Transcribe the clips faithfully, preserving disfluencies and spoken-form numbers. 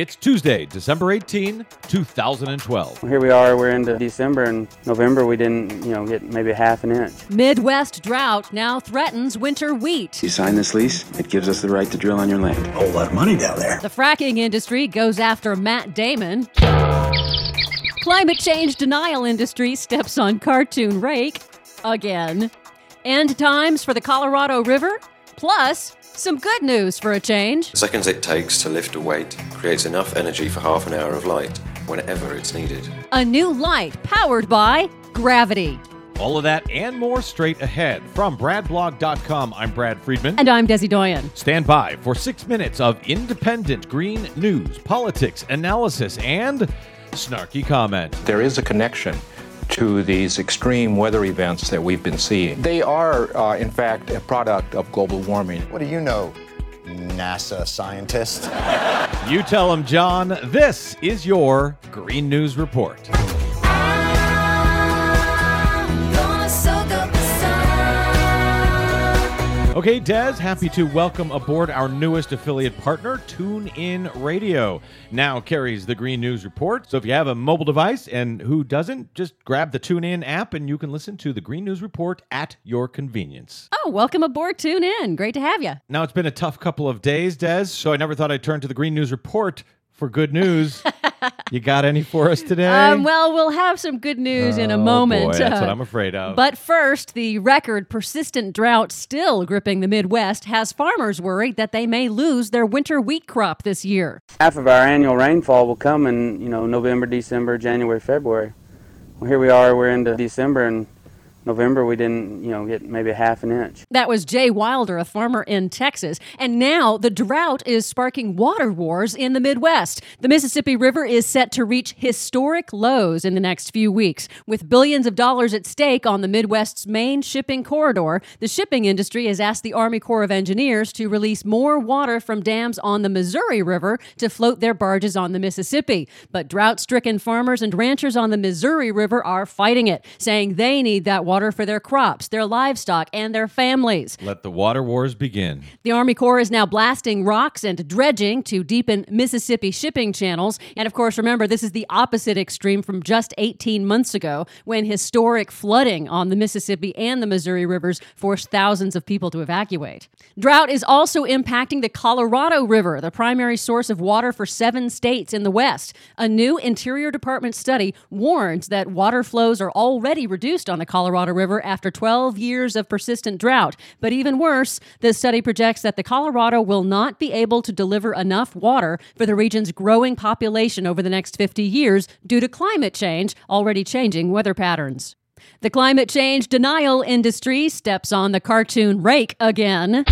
It's Tuesday, December eighteenth, two thousand twelve. Here we are. We're into December, and November we didn't, you know, get maybe half an inch. Midwest drought now threatens winter wheat. You sign this lease, it gives us the right to drill on your land. A whole lot of money down there. The fracking industry goes after Matt Damon. Climate change denial industry steps on cartoon rake again. End times for the Colorado River. Plus, some good news for a change. The seconds it takes to lift a weight creates enough energy for half an hour of light whenever it's needed. A new light powered by gravity. All of that and more straight ahead. From Brad blog dot com, I'm Brad Friedman. And I'm Desi Doyen. Stand by for six minutes of independent green news, politics, analysis, and snarky comment. There is a connection to these extreme weather events that we've been seeing. They are, uh, in fact, a product of global warming. What do you know, NASA scientist? You tell them, John. This is your Green News Report. I'm gonna soak up the sun. Okay, Des, happy to welcome aboard our newest affiliate partner, TuneIn Radio. Now carries the Green News Report. So if you have a mobile device, and who doesn't, just grab the TuneIn app and you can listen to the Green News Report at your convenience. Oh, welcome aboard, TuneIn. Great to have you. Now, it's been a tough couple of days, Des, so I never thought I'd turn to the Green News Report for good news. You got any for us today? Um, well, we'll have some good news oh, in a moment. Boy, that's uh, what I'm afraid of. But first, the record persistent drought still gripping the Midwest has farmers worried that they may lose their winter wheat crop this year. Half of our annual rainfall will come in, you know, November, December, January, February. Well, here we are, we're into December, and November we didn't, you know, get maybe half an inch. That was Jay Wilder, a farmer in Texas. And now the drought is sparking water wars in the Midwest. The Mississippi River is set to reach historic lows in the next few weeks. With billions of dollars at stake on the Midwest's main shipping corridor, the shipping industry has asked the Army Corps of Engineers to release more water from dams on the Missouri River to float their barges on the Mississippi. But drought-stricken farmers and ranchers on the Missouri River are fighting it, saying they need that water. water for their crops, their livestock, and their families. Let the water wars begin. The Army Corps is now blasting rocks and dredging to deepen Mississippi shipping channels. And of course, remember, this is the opposite extreme from just eighteen months ago, when historic flooding on the Mississippi and the Missouri rivers forced thousands of people to evacuate. Drought is also impacting the Colorado River, the primary source of water for seven states in the West. A new Interior Department study warns that water flows are already reduced on the Colorado River after twelve years of persistent drought. But even worse, this study projects that the Colorado will not be able to deliver enough water for the region's growing population over the next fifty years due to climate change already changing weather patterns. The climate change denial industry steps on the cartoon rake again.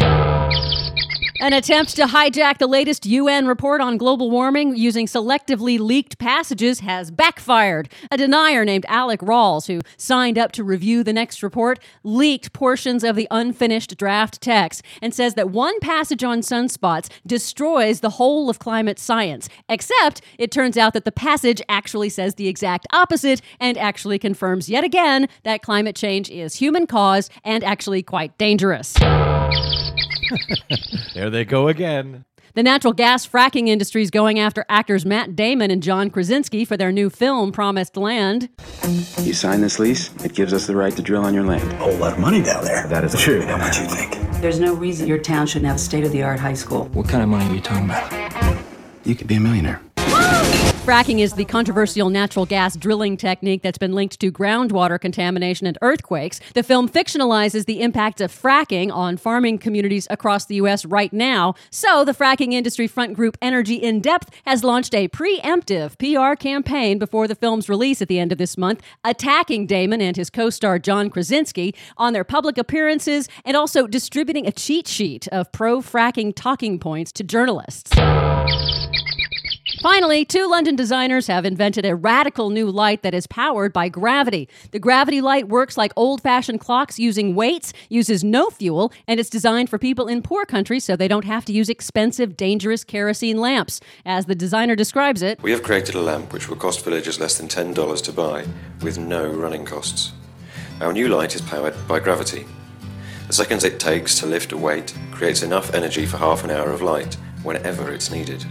An attempt to hijack the latest U N report on global warming using selectively leaked passages has backfired. A denier named Alec Rawls, who signed up to review the next report, leaked portions of the unfinished draft text and says that one passage on sunspots destroys the whole of climate science, except it turns out that the passage actually says the exact opposite and actually confirms yet again that climate change is human-caused and actually quite dangerous. There they go again. The natural gas fracking industry is going after actors Matt Damon and John Krasinski for their new film, Promised Land. You sign this lease, it gives us the right to drill on your land. A whole lot of money down there. That is true. How much you think? There's no reason your town shouldn't have state-of-the-art high school. What kind of money are you talking about? You could be a millionaire. Fracking is the controversial natural gas drilling technique that's been linked to groundwater contamination and earthquakes. The film fictionalizes the impact of fracking on farming communities across the U S right now. So the fracking industry front group Energy In-Depth has launched a preemptive P R campaign before the film's release at the end of this month, attacking Damon and his co-star John Krasinski on their public appearances and also distributing a cheat sheet of pro-fracking talking points to journalists. Finally, two London designers have invented a radical new light that is powered by gravity. The Gravity Light works like old-fashioned clocks using weights, uses no fuel, and it's designed for people in poor countries so they don't have to use expensive, dangerous kerosene lamps. As the designer describes it, we have created a lamp which will cost villagers less than ten dollars to buy, with no running costs. Our new light is powered by gravity. The seconds it takes to lift a weight creates enough energy for half an hour of light whenever it's needed.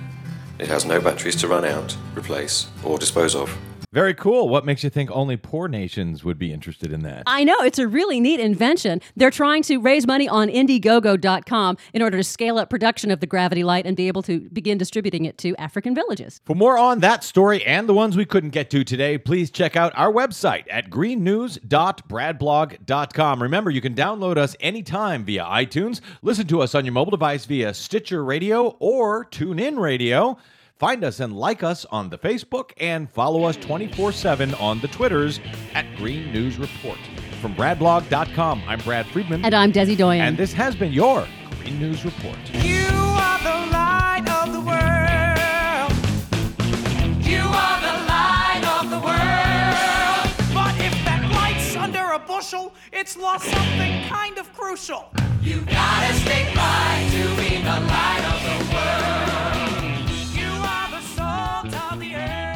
It has no batteries to run out, replace, or dispose of. Very cool. What makes you think only poor nations would be interested in that? I know. It's a really neat invention. They're trying to raise money on Indiegogo dot com in order to scale up production of the Gravity Light and be able to begin distributing it to African villages. For more on that story and the ones we couldn't get to today, please check out our website at green news dot brad blog dot com. Remember, you can download us anytime via iTunes, listen to us on your mobile device via Stitcher Radio or TuneIn Radio. Find us and like us on the Facebook and follow us twenty-four seven on the Twitters at Green News Report. From Brad blog dot com, I'm Brad Friedman. And I'm Desi Doyen. And this has been your Green News Report. You are the light of the world. You are the light of the world. But if that light's under a bushel, it's lost something kind of crucial. You gotta stick by to be the light of the world. Of the earth.